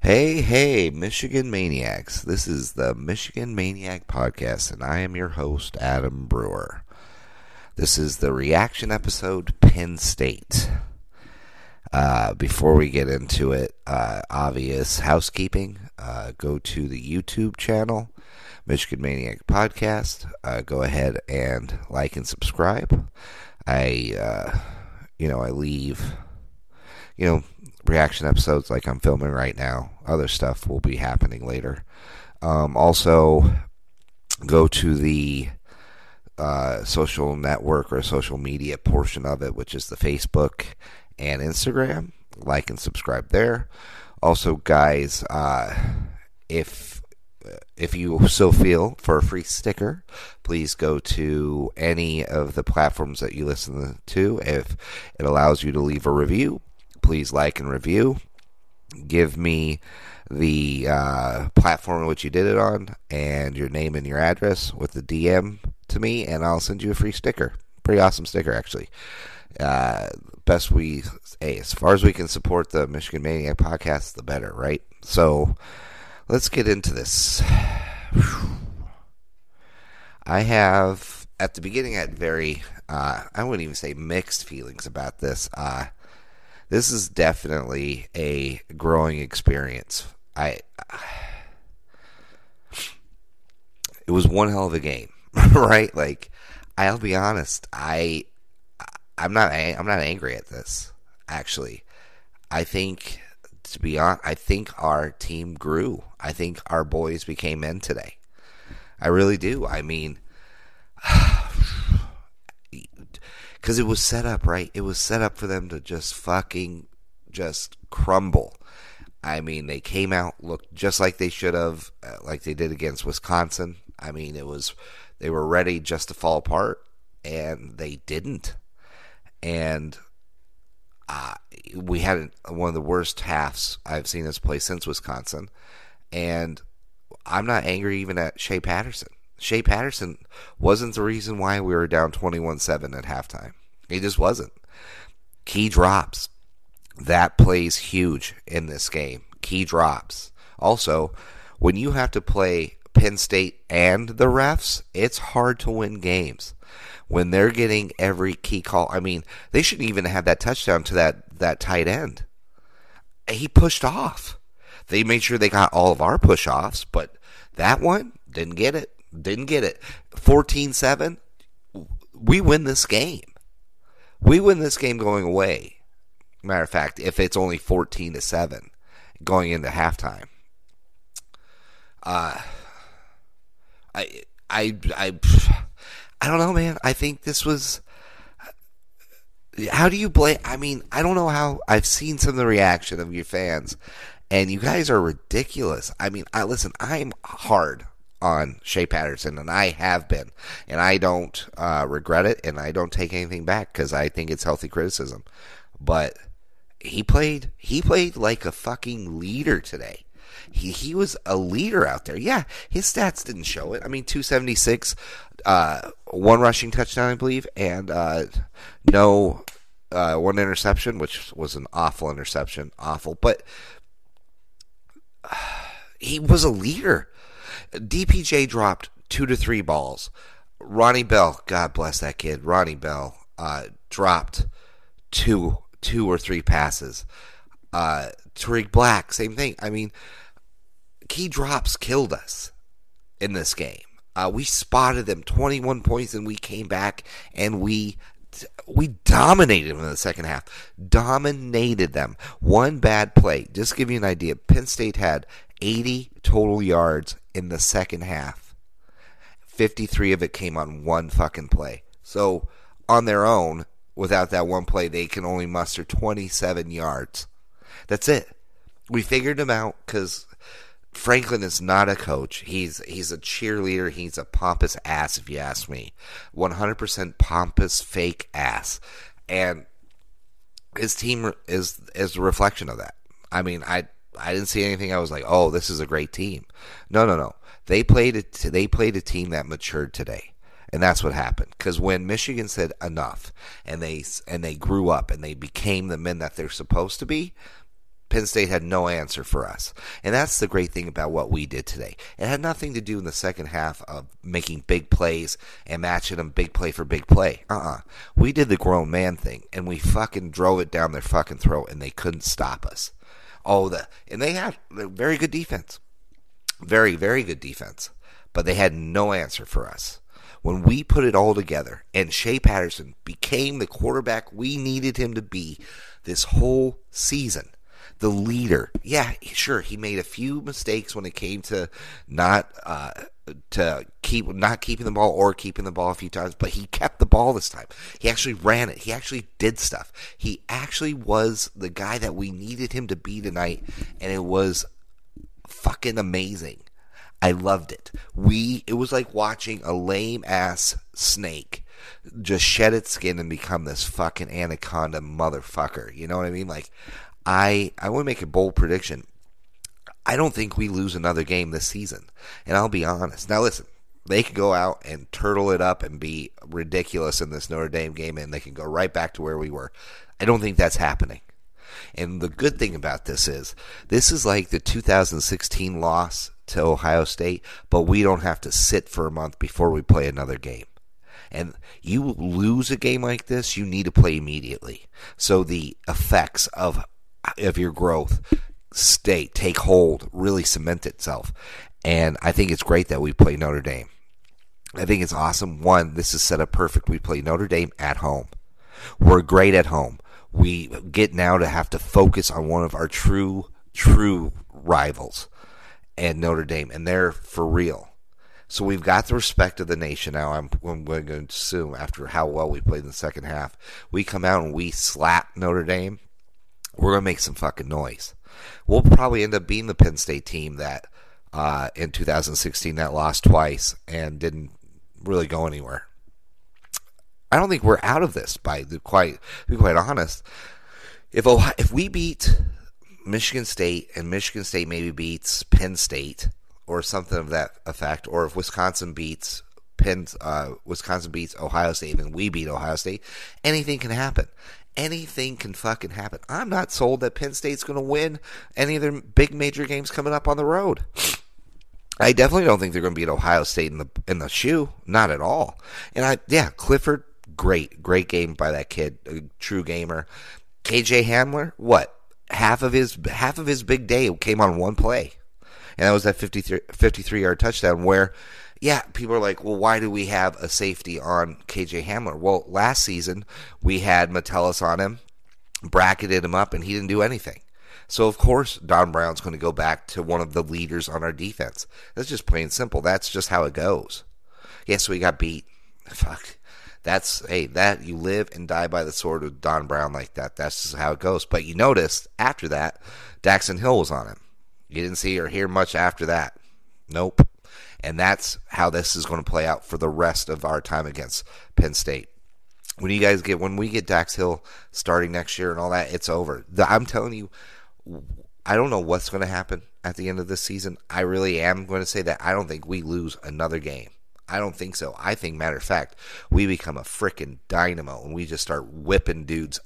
Hey, Michigan Maniacs. This is the Michigan Maniac Podcast, and I am your host, Adam Brewer. This is the reaction episode, Penn State. Before we get into it, obvious housekeeping. Go to the YouTube channel, Michigan Maniac Podcast. Go ahead and like and subscribe. I leave, reaction episodes like I'm filming right now. Other stuff will be happening later. Also, go to the social network or social media portion of it, which is the Facebook and Instagram. Like and subscribe there. Also, guys, if you so feel for a free sticker, please go to any of the platforms that you listen to. If it allows you to leave a review, please like and review. Give me the platform in which you did it on and your name and your address with the DM to me, and I'll send you a free sticker. Pretty awesome sticker, actually. As far as we can support the Michigan Maniac Podcast, the better, right? So let's get into this. I have, at the beginning, I had very, I wouldn't even say mixed feelings about this. This is definitely a growing experience. It was one hell of a game, right? Like, I'll be honest, I'm not angry at this. Actually, I think our team grew. I think our boys became men today. I really do. I mean, because it was set up, right? It was set up for them to just crumble. I mean, they came out, looked just like they should have, like they did against Wisconsin. I mean, they were ready just to fall apart, and they didn't. And we had one of the worst halves I've seen us play since Wisconsin. And I'm not angry even at Shea Patterson. Shea Patterson wasn't the reason why we were down 21-7 at halftime. He just wasn't. Key drops. That plays huge in this game. Key drops. Also, when you have to play Penn State and the refs, it's hard to win games. When they're getting every key call, I mean, they shouldn't even have that touchdown to that tight end. He pushed off. They made sure they got all of our push-offs, but that one didn't get it. 14-7, we win this game. We win this game going away. Matter of fact, if it's only 14-7 going into halftime. I don't know, man. I think this was... How do you blame... I mean, I don't know how... I've seen some of the reaction of your fans, and you guys are ridiculous. I mean, listen, I'm hard on Shea Patterson, and I have been, and I don't regret it, and I don't take anything back because I think it's healthy criticism. But he played like a fucking leader today. He was a leader out there. Yeah, his stats didn't show it. I mean, 276, one rushing touchdown, I believe, and one interception, which was an awful interception, awful. But he was a leader. DPJ dropped 2 to 3 balls. Ronnie Bell, God bless that kid. Ronnie Bell dropped two or three passes. Tariq Black, same thing. I mean, key drops killed us in this game. We spotted them 21 points, and we came back, and we dominated them in the second half. Dominated them. One bad play. Just to give you an idea, Penn State had 80 total yards in the second half. 53 of it came on one fucking play. So, on their own, without that one play, they can only muster 27 yards. That's it. We figured him out because Franklin is not a coach. He's a cheerleader. He's a pompous ass, if you ask me. 100% pompous, fake ass. And his team is a reflection of that. I mean, I didn't see anything. I was like, oh, this is a great team. No. They played a team that matured today. And that's what happened. Because when Michigan said enough, and they grew up, and they became the men that they're supposed to be, Penn State had no answer for us. And that's the great thing about what we did today. It had nothing to do in the second half of making big plays and matching them big play for big play. We did the grown man thing, and we fucking drove it down their fucking throat, and they couldn't stop us. And they had very good defense. Very, very good defense. But they had no answer for us. When we put it all together and Shea Patterson became the quarterback we needed him to be this whole season, the leader. Yeah, sure, he made a few mistakes when it came to not keeping the ball or keeping the ball a few times, but he kept the ball this time. He actually ran it. He actually did stuff. He actually was the guy that we needed him to be tonight, and it was fucking amazing. I loved it. It was like watching a lame-ass snake just shed its skin and become this fucking anaconda motherfucker. You know what I mean? Like, I want to make a bold prediction. I don't think we lose another game this season, and I'll be honest. Now, listen, they could go out and turtle it up and be ridiculous in this Notre Dame game, and they can go right back to where we were. I don't think that's happening. And the good thing about this is like the 2016 loss to Ohio State, but we don't have to sit for a month before we play another game. And you lose a game like this, you need to play immediately. So the effects of your growth take hold, really cement itself. And I think it's great that we play Notre Dame. I think it's awesome. One, this is set up perfect. We play Notre Dame at home. We're great at home. We get now to have to focus on one of our true rivals and Notre Dame, and they're for real. So we've got the respect of the nation now, I'm going to assume, after how well we played in the second half. We come out and we slap Notre Dame. We're going to make some fucking noise. We'll probably end up being the Penn State team that in 2016 that lost twice and didn't really go anywhere. I don't think we're out of this. To be quite honest, if we beat Michigan State and Michigan State maybe beats Penn State or something of that effect, or if Wisconsin beats Ohio State and we beat Ohio State, anything can happen. Anything can fucking happen. I'm not sold that Penn State's going to win any of their big major games coming up on the road. I definitely don't think they're going to beat Ohio State in the shoe, not at all. And Clifford. Great game by that kid, a true gamer. K.J. Hamler, half of his big day came on one play, and that was that 53-yard touchdown where, people are like, well, why do we have a safety on K.J. Hamler? Well, last season we had Metellus on him, bracketed him up, and he didn't do anything. So, of course, Don Brown's going to go back to one of the leaders on our defense. That's just plain simple. That's just how it goes. So we got beat. Fuck. That you live and die by the sword with Don Brown like that. That's just how it goes. But you noticed after that, Daxton Hill was on him. You didn't see or hear much after that. Nope. And that's how this is going to play out for the rest of our time against Penn State. When we get Dax Hill starting next year and all that, it's over. I'm telling you, I don't know what's going to happen at the end of this season. I really am going to say that I don't think we lose another game. I don't think so. I think, matter of fact, we become a freaking dynamo and we just start whipping dudes.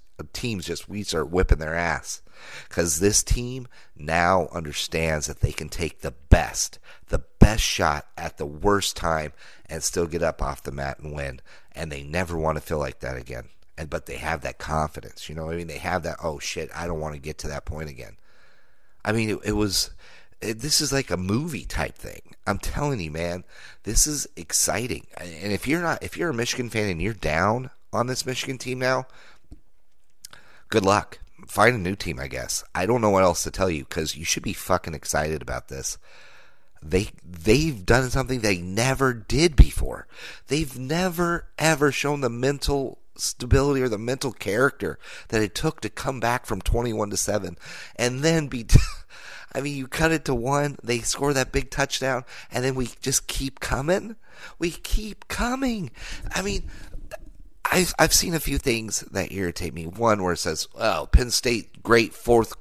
We start whipping their ass. Because this team now understands that they can take the best shot at the worst time and still get up off the mat and win. And they never want to feel like that again. But they have that confidence. You know what I mean? They have that, oh shit, I don't want to get to that point again. I mean, this is like a movie type thing. I'm telling you, man, this is exciting. And if you're a Michigan fan and you're down on this Michigan team now, good luck. Find a new team, I guess. I don't know what else to tell you because you should be fucking excited about this. They've done something they never did before. They've never, ever shown the mental stability or the mental character that it took to come back from 21-7 and then be I mean, you cut it to 1, they score that big touchdown, and then we just keep coming. We keep coming. I mean, I've seen a few things that irritate me. One where it says, "Oh, Penn State great fourth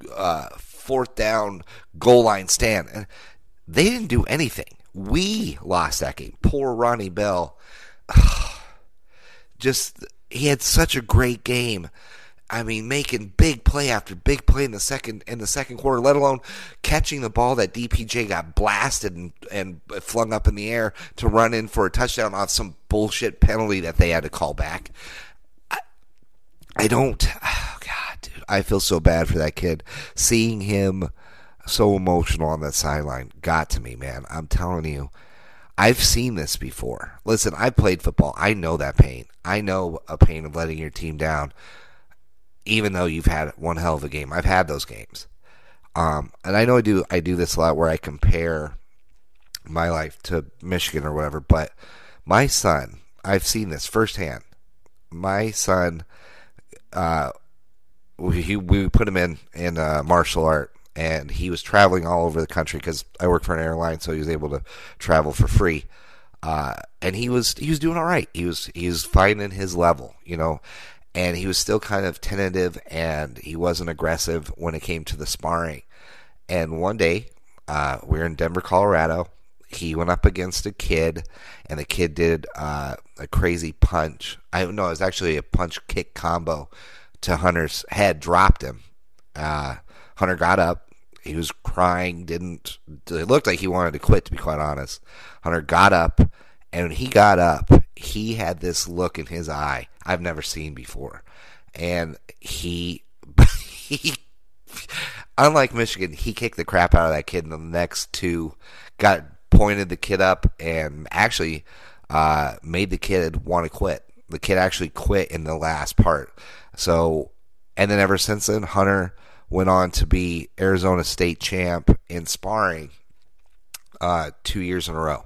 down goal line stand," and they didn't do anything. We lost that game. Poor Ronnie Bell. Just, he had such a great game. I mean, making big play after big play in the second quarter, let alone catching the ball that DPJ got blasted and flung up in the air to run in for a touchdown off some bullshit penalty that they had to call back. I don't, oh God, dude, I feel so bad for that kid. Seeing him so emotional on that sideline got to me, man. I'm telling you. I've seen this before. Listen, I played football. I know that pain. I know a pain of letting your team down, even though you've had one hell of a game. I've had those games. And I know I do this a lot where I compare my life to Michigan or whatever, but my son, I've seen this firsthand. My son, we put him in martial art, and he was traveling all over the country because I worked for an airline, so he was able to travel for free. And he was doing all right. He was finding his level, you know. And he was still kind of tentative, and he wasn't aggressive when it came to the sparring. And one day, we were in Denver, Colorado. He went up against a kid, and the kid did a crazy punch. I don't know, it was actually a punch-kick combo to Hunter's head, dropped him. Hunter got up. He was crying. It looked like he wanted to quit, to be quite honest. Hunter got up, and when he got up, he had this look in his eye I've never seen before. And he unlike Michigan, he kicked the crap out of that kid in the next two, pointed the kid up, and actually made the kid want to quit. The kid actually quit in the last part. So, and then ever since then, Hunter went on to be Arizona State champ in sparring 2 years in a row.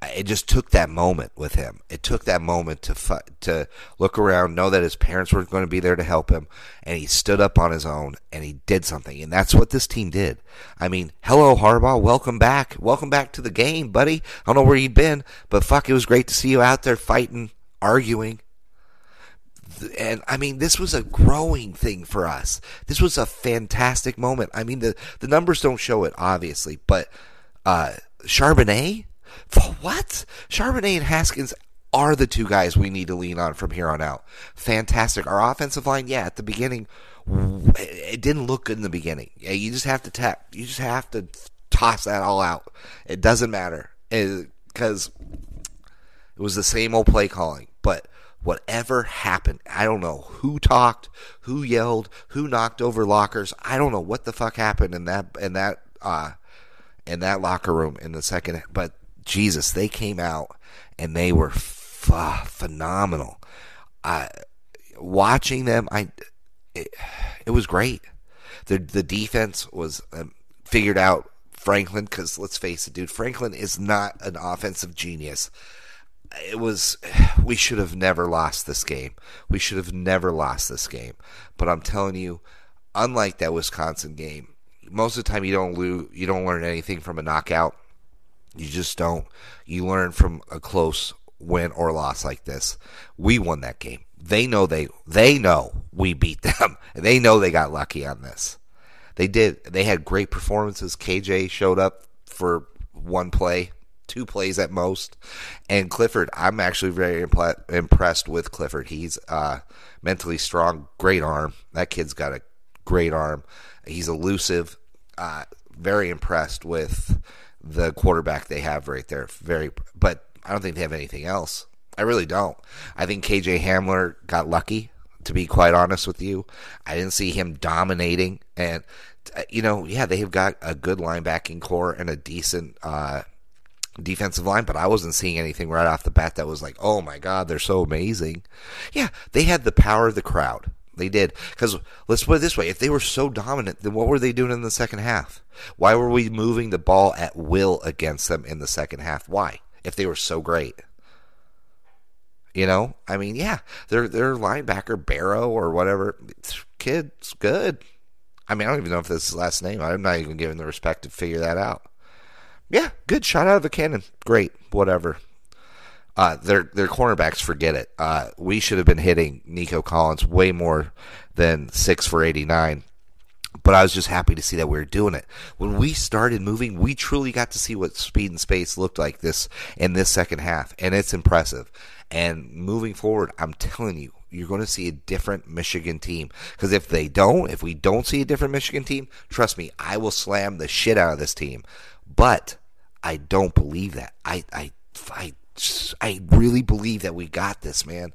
It just took that moment with him. It took that moment to look around, know that his parents weren't going to be there to help him, and he stood up on his own, and he did something. And that's what this team did. I mean, hello, Harbaugh. Welcome back. Welcome back to the game, buddy. I don't know where you've been, but fuck, it was great to see you out there fighting, arguing. And, I mean, this was a growing thing for us. This was a fantastic moment. I mean, the numbers don't show it, obviously, but Charbonnet? What? Charbonnet and Haskins are the two guys we need to lean on from here on out. Fantastic. Our offensive line, yeah, at the beginning, it didn't look good in the beginning. Yeah, you just have to you just have to toss that all out. It doesn't matter because it was the same old play calling. But whatever happened, I don't know who talked, who yelled, who knocked over lockers. I don't know what the fuck happened in that locker room in the second, but Jesus, they came out and they were phenomenal. Watching them, it was great. The defense was figured out. Franklin, because let's face it, dude, Franklin is not an offensive genius. We should have never lost this game. We should have never lost this game. But I'm telling you, unlike that Wisconsin game, most of the time you don't learn anything from a knockout. You just don't. You learn from a close win or loss like this. We won that game. They know we beat them. They know they got lucky on this. They did. They had great performances. K.J. showed up for one play, two plays at most. And Clifford, I'm actually very impressed with Clifford. He's mentally strong, great arm. That kid's got a great arm. He's elusive. Very impressed with the quarterback they have right there. But I don't think they have anything else. I really don't. I think K.J. Hamler got lucky, to be quite honest with you. I didn't see him dominating. And, you know, yeah, they have got a good linebacking core and a decent defensive line, but I wasn't seeing anything right off the bat that was like, oh, my God, they're so amazing. Yeah, they had the power of the crowd. They did. Because let's put it this way. If they were so dominant, then what were they doing in the second half? Why were we moving the ball at will against them in the second half? Why? If they were so great. You know, I mean, yeah, their linebacker Barrow or whatever, kid's good. I mean, I don't even know if that's his last name. I'm not even giving the respect to figure that out. Yeah, good shot out of the cannon. Great, whatever. Their cornerbacks, forget it. We should have been hitting Nico Collins way more than 6 for 89. But I was just happy to see that we were doing it. When we started moving, we truly got to see what speed and space looked like this in this second half, and it's impressive. And moving forward, I'm telling you, you're going to see a different Michigan team. Because if we don't see a different Michigan team, trust me, I will slam the shit out of this team. But I don't believe that. I really believe that we got this, man.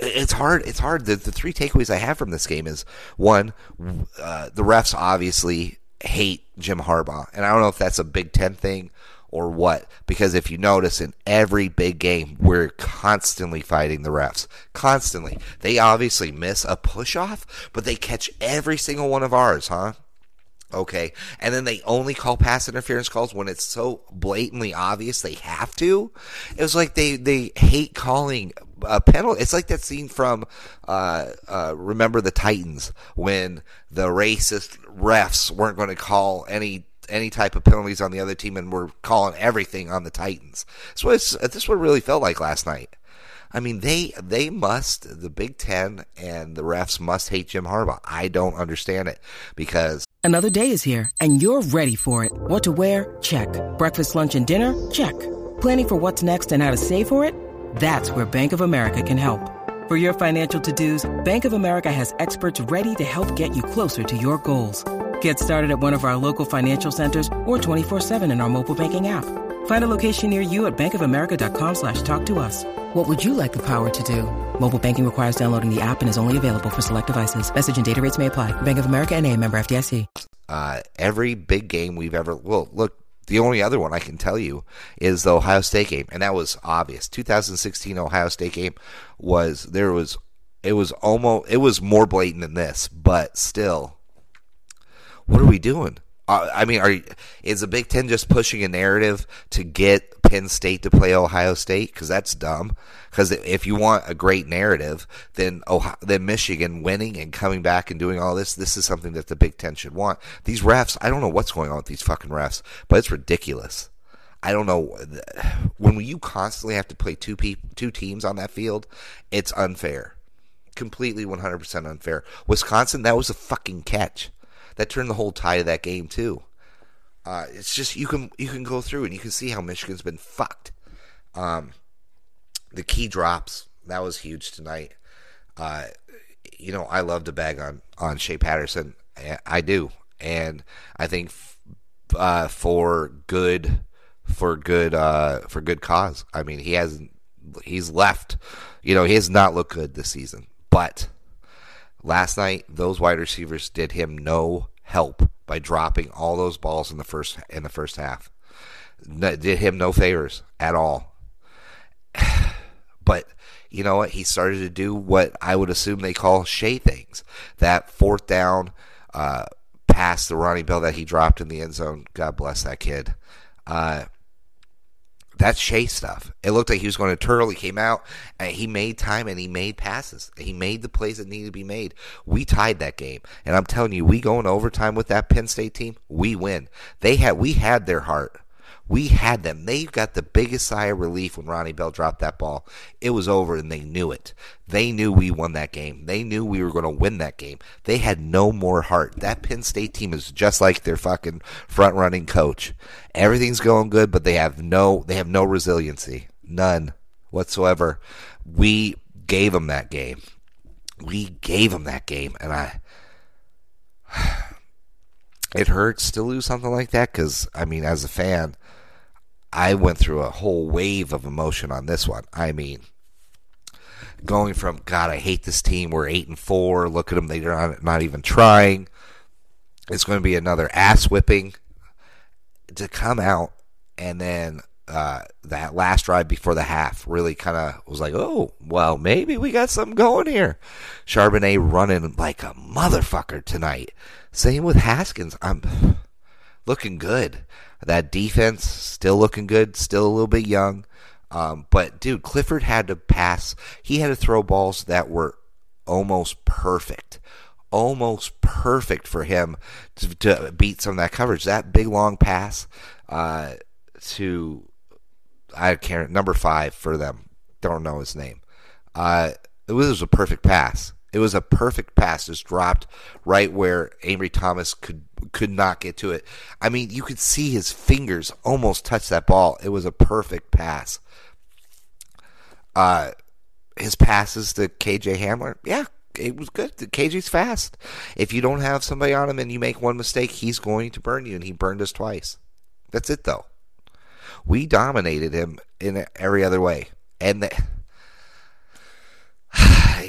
It's hard. It's hard. The three takeaways I have from this game is, one, the refs obviously hate Jim Harbaugh. And I don't know if that's a Big Ten thing or what, because if you notice, in every big game, we're constantly fighting the refs. Constantly. They obviously miss a push-off, but they catch every single one of ours, huh? Okay, and then they only call pass interference calls when it's so blatantly obvious they have to. It was like they hate calling a penalty. It's like that scene from Remember the Titans when the racist refs weren't going to call any type of penalties on the other team and were calling everything on the Titans. So this is what it really felt like last night. I mean, the Big Ten and the refs must hate Jim Harbaugh. I don't understand it because... Another day is here, and you're ready for it. What to wear? Check. Breakfast, lunch, and dinner? Check. Planning for what's next and how to save for it? That's where Bank of America can help. For your financial to-dos, Bank of America has experts ready to help get you closer to your goals. Get started at one of our local financial centers or 24/7 in our mobile banking app. Find a location near you at bankofamerica.com/talktous. What would you like the power to do? Mobile banking requires downloading the app and is only available for select devices. Message and data rates may apply. Bank of America N.A., member FDIC. Every big game we've ever... Well, look, the only other one I can tell you is the Ohio State game, and that was obvious. 2016 Ohio State game was... It was more blatant than this, but still... What are we doing? I mean, is the Big Ten just pushing a narrative to get Penn State to play Ohio State? Because that's dumb. Because if you want a great narrative, then Michigan winning and coming back and doing all this is something that the Big Ten should want. These refs, I don't know what's going on with these fucking refs, but it's ridiculous. I don't know. When you constantly have to play two teams on that field, it's unfair. Completely 100% unfair. Wisconsin, that was a fucking catch. That turned the whole tide of that game too. It's just you can go through and you can see how Michigan's been fucked. The key drops, that was huge tonight. You know, I love to bag on Shea Patterson. I do, and I think for good cause. I mean, he's left. You know, he has not looked good this season, but. Last night, those wide receivers did him no help by dropping all those balls in the first half. Did him no favors at all. But you know what? He started to do what I would assume they call Shea things. That fourth down pass to Ronnie Bell that he dropped in the end zone. God bless that kid. That's Shea stuff. It looked like he was going to turtle. He came out, and he made time, and he made passes. He made the plays that needed to be made. We tied that game. And I'm telling you, we go in overtime with that Penn State team, we win. We had their heart. We had them. They got the biggest sigh of relief when Ronnie Bell dropped that ball. It was over, and they knew it. They knew we won that game. They knew we were going to win that game. They had no more heart. That Penn State team is just like their fucking front-running coach. Everything's going good, but they have no resiliency. None whatsoever. We gave them that game. And it hurts to lose something like that because, I mean, as a fan, I went through a whole wave of emotion on this one. I mean, going from, God, I hate this team. We're 8-4. Look at them. They're not even trying. It's going to be another ass whipping. To come out and then that last drive before the half really kind of was like, oh, well, maybe we got something going here. Charbonnet running like a motherfucker tonight. Same with Haskins. I'm looking good. That defense still looking good, still a little bit young. But, dude, Clifford had to pass. He had to throw balls that were almost perfect for him to beat some of that coverage. That big, long pass to number 5 for them. Don't know his name. It was a perfect pass. It was a perfect pass, just dropped right where Amory Thomas could not get to it. I mean, you could see his fingers almost touch that ball. It was a perfect pass. His passes to K.J. Hamler, yeah, it was good. K.J.'s fast. If you don't have somebody on him and you make one mistake, he's going to burn you, and he burned us twice. That's it, though. We dominated him in every other way. And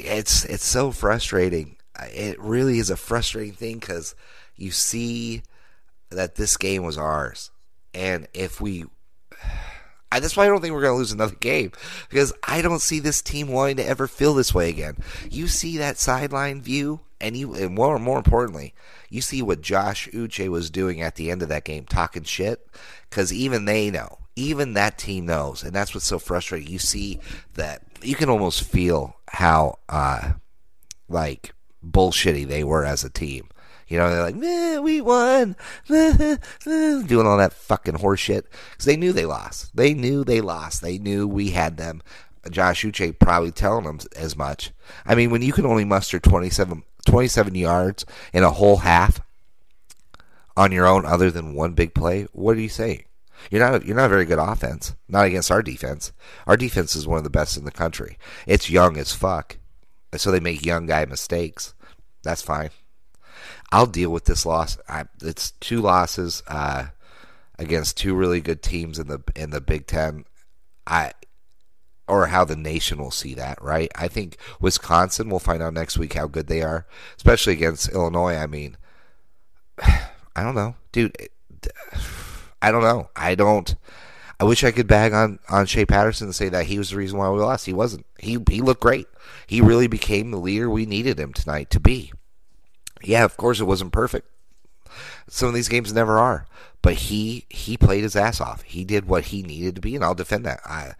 it's so frustrating. It really is a frustrating thing because you see that this game was ours. And if we... That's why I don't think we're going to lose another game, because I don't see this team wanting to ever feel this way again. You see that sideline view, and more importantly, you see what Josh Uche was doing at the end of that game, talking shit, because even they know. Even that team knows, and that's what's so frustrating. You see that you can almost feel how, bullshitty they were as a team. You know, they're like, we won, doing all that fucking horse shit. Because they knew they lost. They knew we had them. Josh Uche probably telling them as much. I mean, when you can only muster 27 yards in a whole half on your own other than one big play, what are you saying? You're not a very good offense. Not against our defense. Our defense is one of the best in the country. It's young as fuck. So they make young guy mistakes. That's fine. I'll deal with this loss. It's 2 losses against 2 really good teams in the Big Ten. Or how the nation will see that, right? I think Wisconsin, we'll find out next week how good they are, especially against Illinois. I mean, I don't know, dude. I don't know. I wish I could bag on Shea Patterson and say that he was the reason why we lost. He wasn't. He looked great. He really became the leader we needed him tonight to be. Yeah, of course it wasn't perfect. Some of these games never are. But he played his ass off. He did what he needed to be, and I'll defend that. I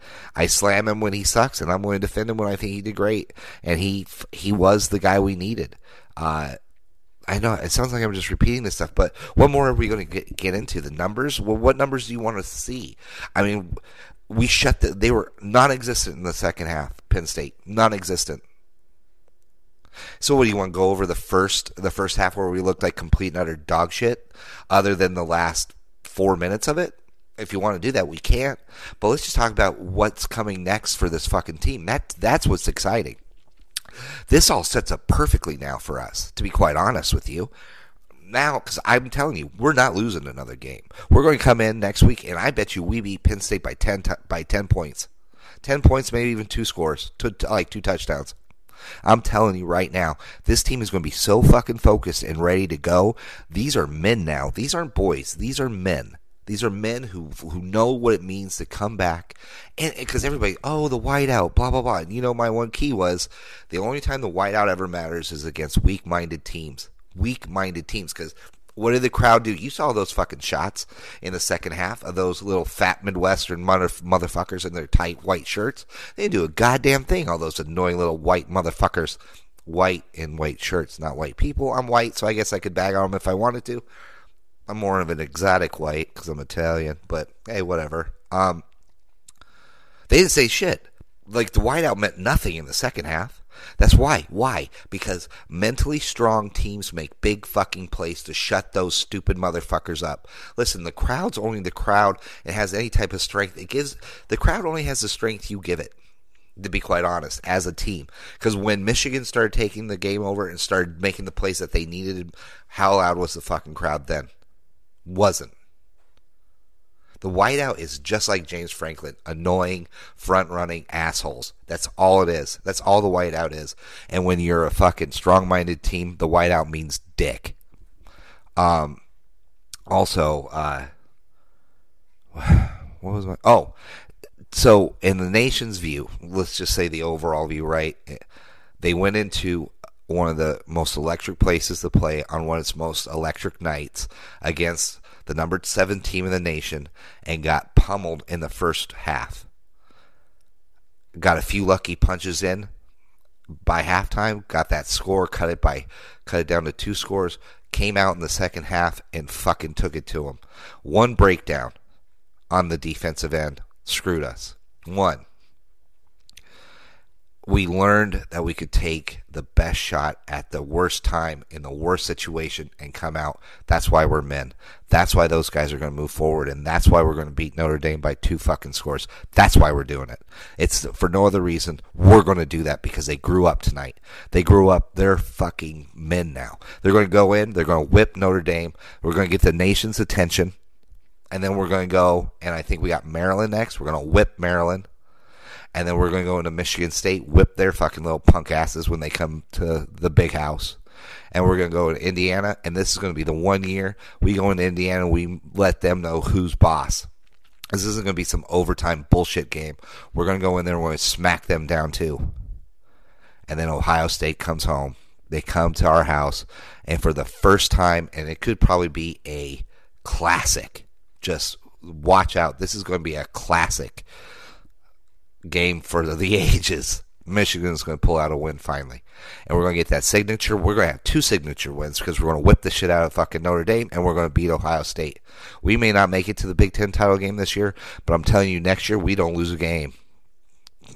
slam him when he sucks, and I'm going to defend him when I think he did great. And he was the guy we needed. I know it sounds like I'm just repeating this stuff, but what more are we going to get into? The numbers? Well, what numbers do you want to see? I mean, they were non-existent in the second half, Penn State. Non-existent. So what do you want to go over the first half where we looked like complete and utter dog shit other than the last 4 minutes of it? If you want to do that, we can't. But let's just talk about what's coming next for this fucking team. That's what's exciting. This all sets up perfectly now for us, to be quite honest with you. Now, because I'm telling you, we're not losing another game. We're going to come in next week, and I bet you we beat Penn State by 10 points. 10 points, maybe even 2 scores, like 2 touchdowns. I'm telling you right now, this team is going to be so fucking focused and ready to go. These are men now. These aren't boys. These are men. These are men who know what it means to come back. And because everybody, the whiteout, blah, blah, blah. And you know, my one key was the only time the whiteout ever matters is against weak-minded teams. Weak-minded teams. Because what did the crowd do? You saw those fucking shots in the second half of those little fat Midwestern motherfuckers in their tight white shirts. They didn't do a goddamn thing, all those annoying little white motherfuckers. White in white shirts, not white people. I'm white, so I guess I could bag on them if I wanted to. I'm more of an exotic white because I'm Italian, but hey, whatever. They didn't say shit. Like, the whiteout meant nothing in the second half. That's why. Why? Because mentally strong teams make big fucking plays to shut those stupid motherfuckers up. Listen, the crowd's only the crowd. It has any type of strength. The crowd only has the strength you give it, to be quite honest, as a team. Because when Michigan started taking the game over and started making the plays that they needed, how loud was the fucking crowd then? Wasn't. The whiteout is just like James Franklin, annoying, front-running assholes. That's all it is. That's all the whiteout is. And when you're a fucking strong-minded team, the whiteout means dick. What was my... so in the nation's view, let's just say the overall view, right? They went into one of the most electric places to play on one of its most electric nights against the number 7 team in the nation and got pummeled in the first half. got a few lucky punches in by halftime, got that score, cut it down to 2 scores, came out in the second half and fucking took it to them. One breakdown on the defensive end screwed us. One, we learned that we could take the best shot at the worst time in the worst situation and come out. That's why we're men. That's why those guys are going to move forward, and that's why we're going to beat Notre Dame by 2 fucking scores. That's why we're doing it. It's for no other reason. We're going to do that because they grew up tonight. They grew up. They're fucking men now. They're going to go in. They're going to whip Notre Dame. We're going to get the nation's attention, and then we're going to go, and I think we got Maryland next. We're going to whip Maryland. And then we're going to go into Michigan State, whip their fucking little punk asses when they come to the big house. And we're going to go to Indiana, and this is going to be the 1 year we go into Indiana and we let them know who's boss. This isn't going to be some overtime bullshit game. We're going to go in there and we're going to smack them down too. And then Ohio State comes home. They come to our house, and for the first time, and it could probably be a classic. Just watch out. This is going to be a classic game for the ages. Michigan is going to pull out a win finally, and we're going to get that signature. We're going to have 2 signature wins because we're going to whip the shit out of fucking Notre Dame, and we're going to beat Ohio State. We may not make it to the Big Ten title game this year, but I'm telling you, next year we don't lose a game.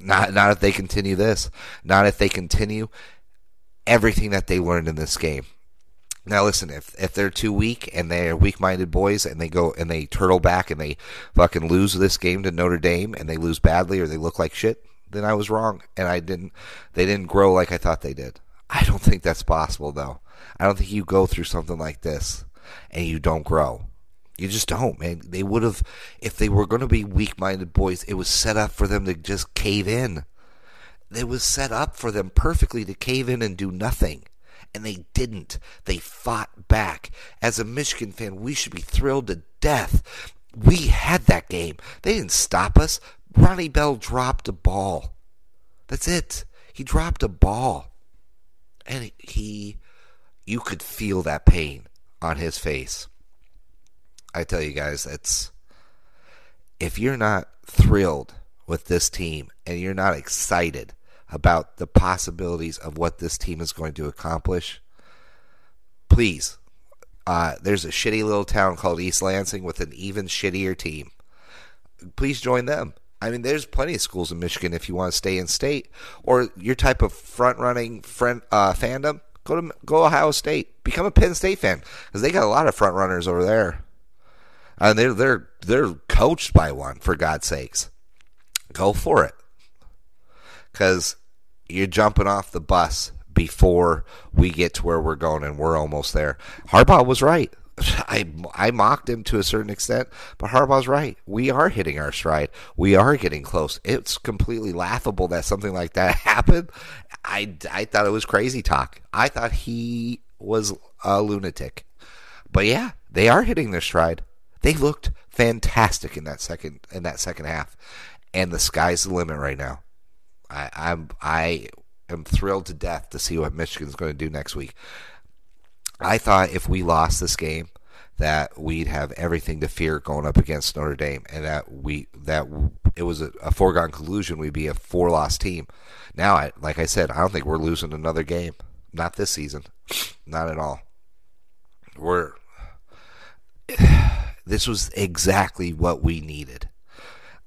Not if they continue this. Not if they continue everything that they learned in this game. Now listen, if they're too weak and they're weak-minded boys and they go and they turtle back and they fucking lose this game to Notre Dame and they lose badly or they look like shit, then I was wrong and they didn't grow like I thought they did. I don't think that's possible though. I don't think you go through something like this and you don't grow. You just don't, man. They would have, if they were going to be weak-minded boys, it was set up for them to just cave in. It was set up for them perfectly to cave in and do nothing. And they didn't. They fought back. As a Michigan fan, we should be thrilled to death. We had that game. They didn't stop us. Ronnie Bell dropped a ball. That's it. He dropped a ball. And you could feel that pain on his face. I tell you guys, if you're not thrilled with this team and you're not excited about the possibilities of what this team is going to accomplish, please. There's a shitty little town called East Lansing with an even shittier team. Please join them. I mean, there's plenty of schools in Michigan if you want to stay in state, or your type of front-running fandom, go Ohio State. Become a Penn State fan because they got a lot of front-runners over there. And they're coached by one, for God's sakes. Go for it. Because you're jumping off the bus before we get to where we're going, and we're almost there. Harbaugh was right. I mocked him to a certain extent, but Harbaugh's right. We are hitting our stride. We are getting close. It's completely laughable that something like that happened. I thought it was crazy talk. I thought he was a lunatic. But yeah, they are hitting their stride. They looked fantastic in that second half, and the sky's the limit right now. I am thrilled to death to see what Michigan's going to do next week. I thought if we lost this game that we'd have everything to fear going up against Notre Dame, and that it was a foregone conclusion we'd be a 4-loss team. Now, like I said, I don't think we're losing another game. Not this season. Not at all. This was exactly what we needed.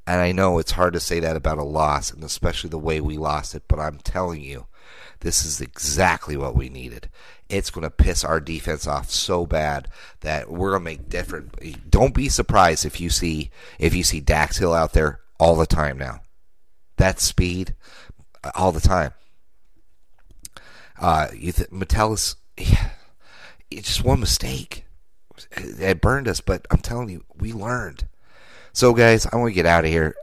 And I know it's hard to say that about a loss, and especially the way we lost it, but I'm telling you, this is exactly what we needed. It's going to piss our defense off so bad that we're going to make different. Don't be surprised if you see Dax Hill out there all the time now. That speed, all the time. Metellus, it's just one mistake. It burned us, but I'm telling you, we learned. So, guys, I want to get out of here.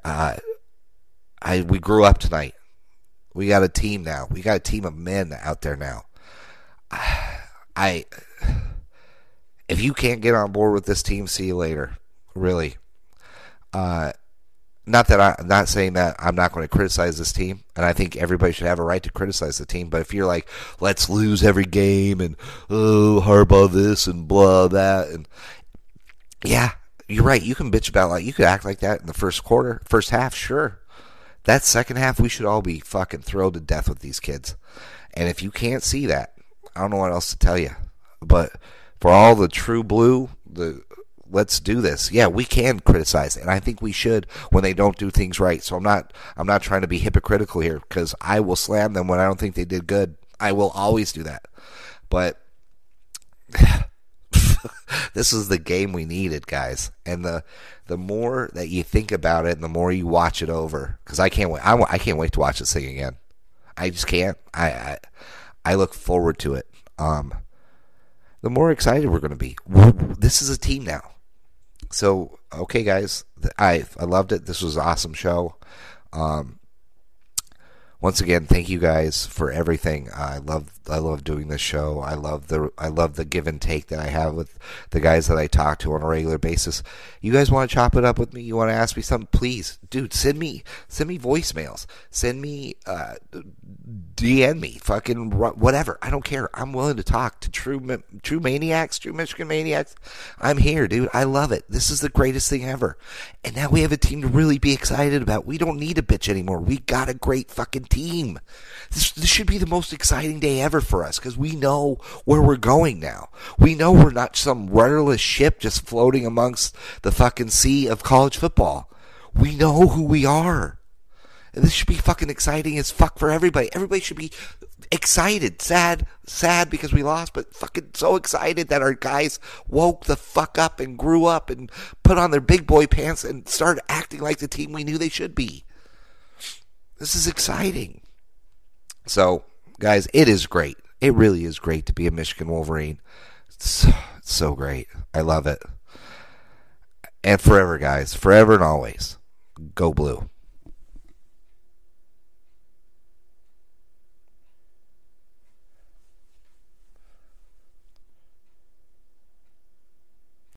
We grew up tonight. We got a team now. We got a team of men out there now. If you can't get on board with this team, see you later. Really. Not saying that I'm not going to criticize this team, and I think everybody should have a right to criticize the team, but if you're like, let's lose every game, and Harbaugh this, and blah, that, and yeah. You're right. You can bitch about, like, you could act like that in the first half, sure. That second half, we should all be fucking thrilled to death with these kids. And if you can't see that, I don't know what else to tell you. But for all the true blue, the let's do this. Yeah, we can criticize, and I think we should when they don't do things right. So I'm not trying to be hypocritical here, because I will slam them when I don't think they did good. I will always do that. But this is the game we needed, guys. And the more that you think about it, and the more you watch it over, because I can't wait. I can't wait to watch this thing again. I just can't. I look forward to it. The more excited we're going to be. This is a team now. So, okay, guys, I loved it. This was an awesome show. Once again, thank you guys for everything. I love doing this show. I love the give and take that I have with the guys that I talk to on a regular basis. You guys want to chop it up with me? You want to ask me something? Please, dude, send me voicemails. Send me, DM me, fucking whatever. I don't care. I'm willing to talk to true Michigan Maniacs. I'm here, dude. I love it. This is the greatest thing ever. And now we have a team to really be excited about. We don't need a bitch anymore. We got a great fucking team. This should be the most exciting day ever for us, because we know where we're going now. We know we're not some rudderless ship just floating amongst the fucking sea of college football. We know who we are. And this should be fucking exciting as fuck for everybody. Everybody should be excited. Sad because we lost, but fucking so excited that our guys woke the fuck up and grew up and put on their big boy pants and started acting like the team we knew they should be. This is exciting. So, guys, it is great. It really is great to be a Michigan Wolverine. It's so great. I love it. And forever, guys. Forever and always. Go blue.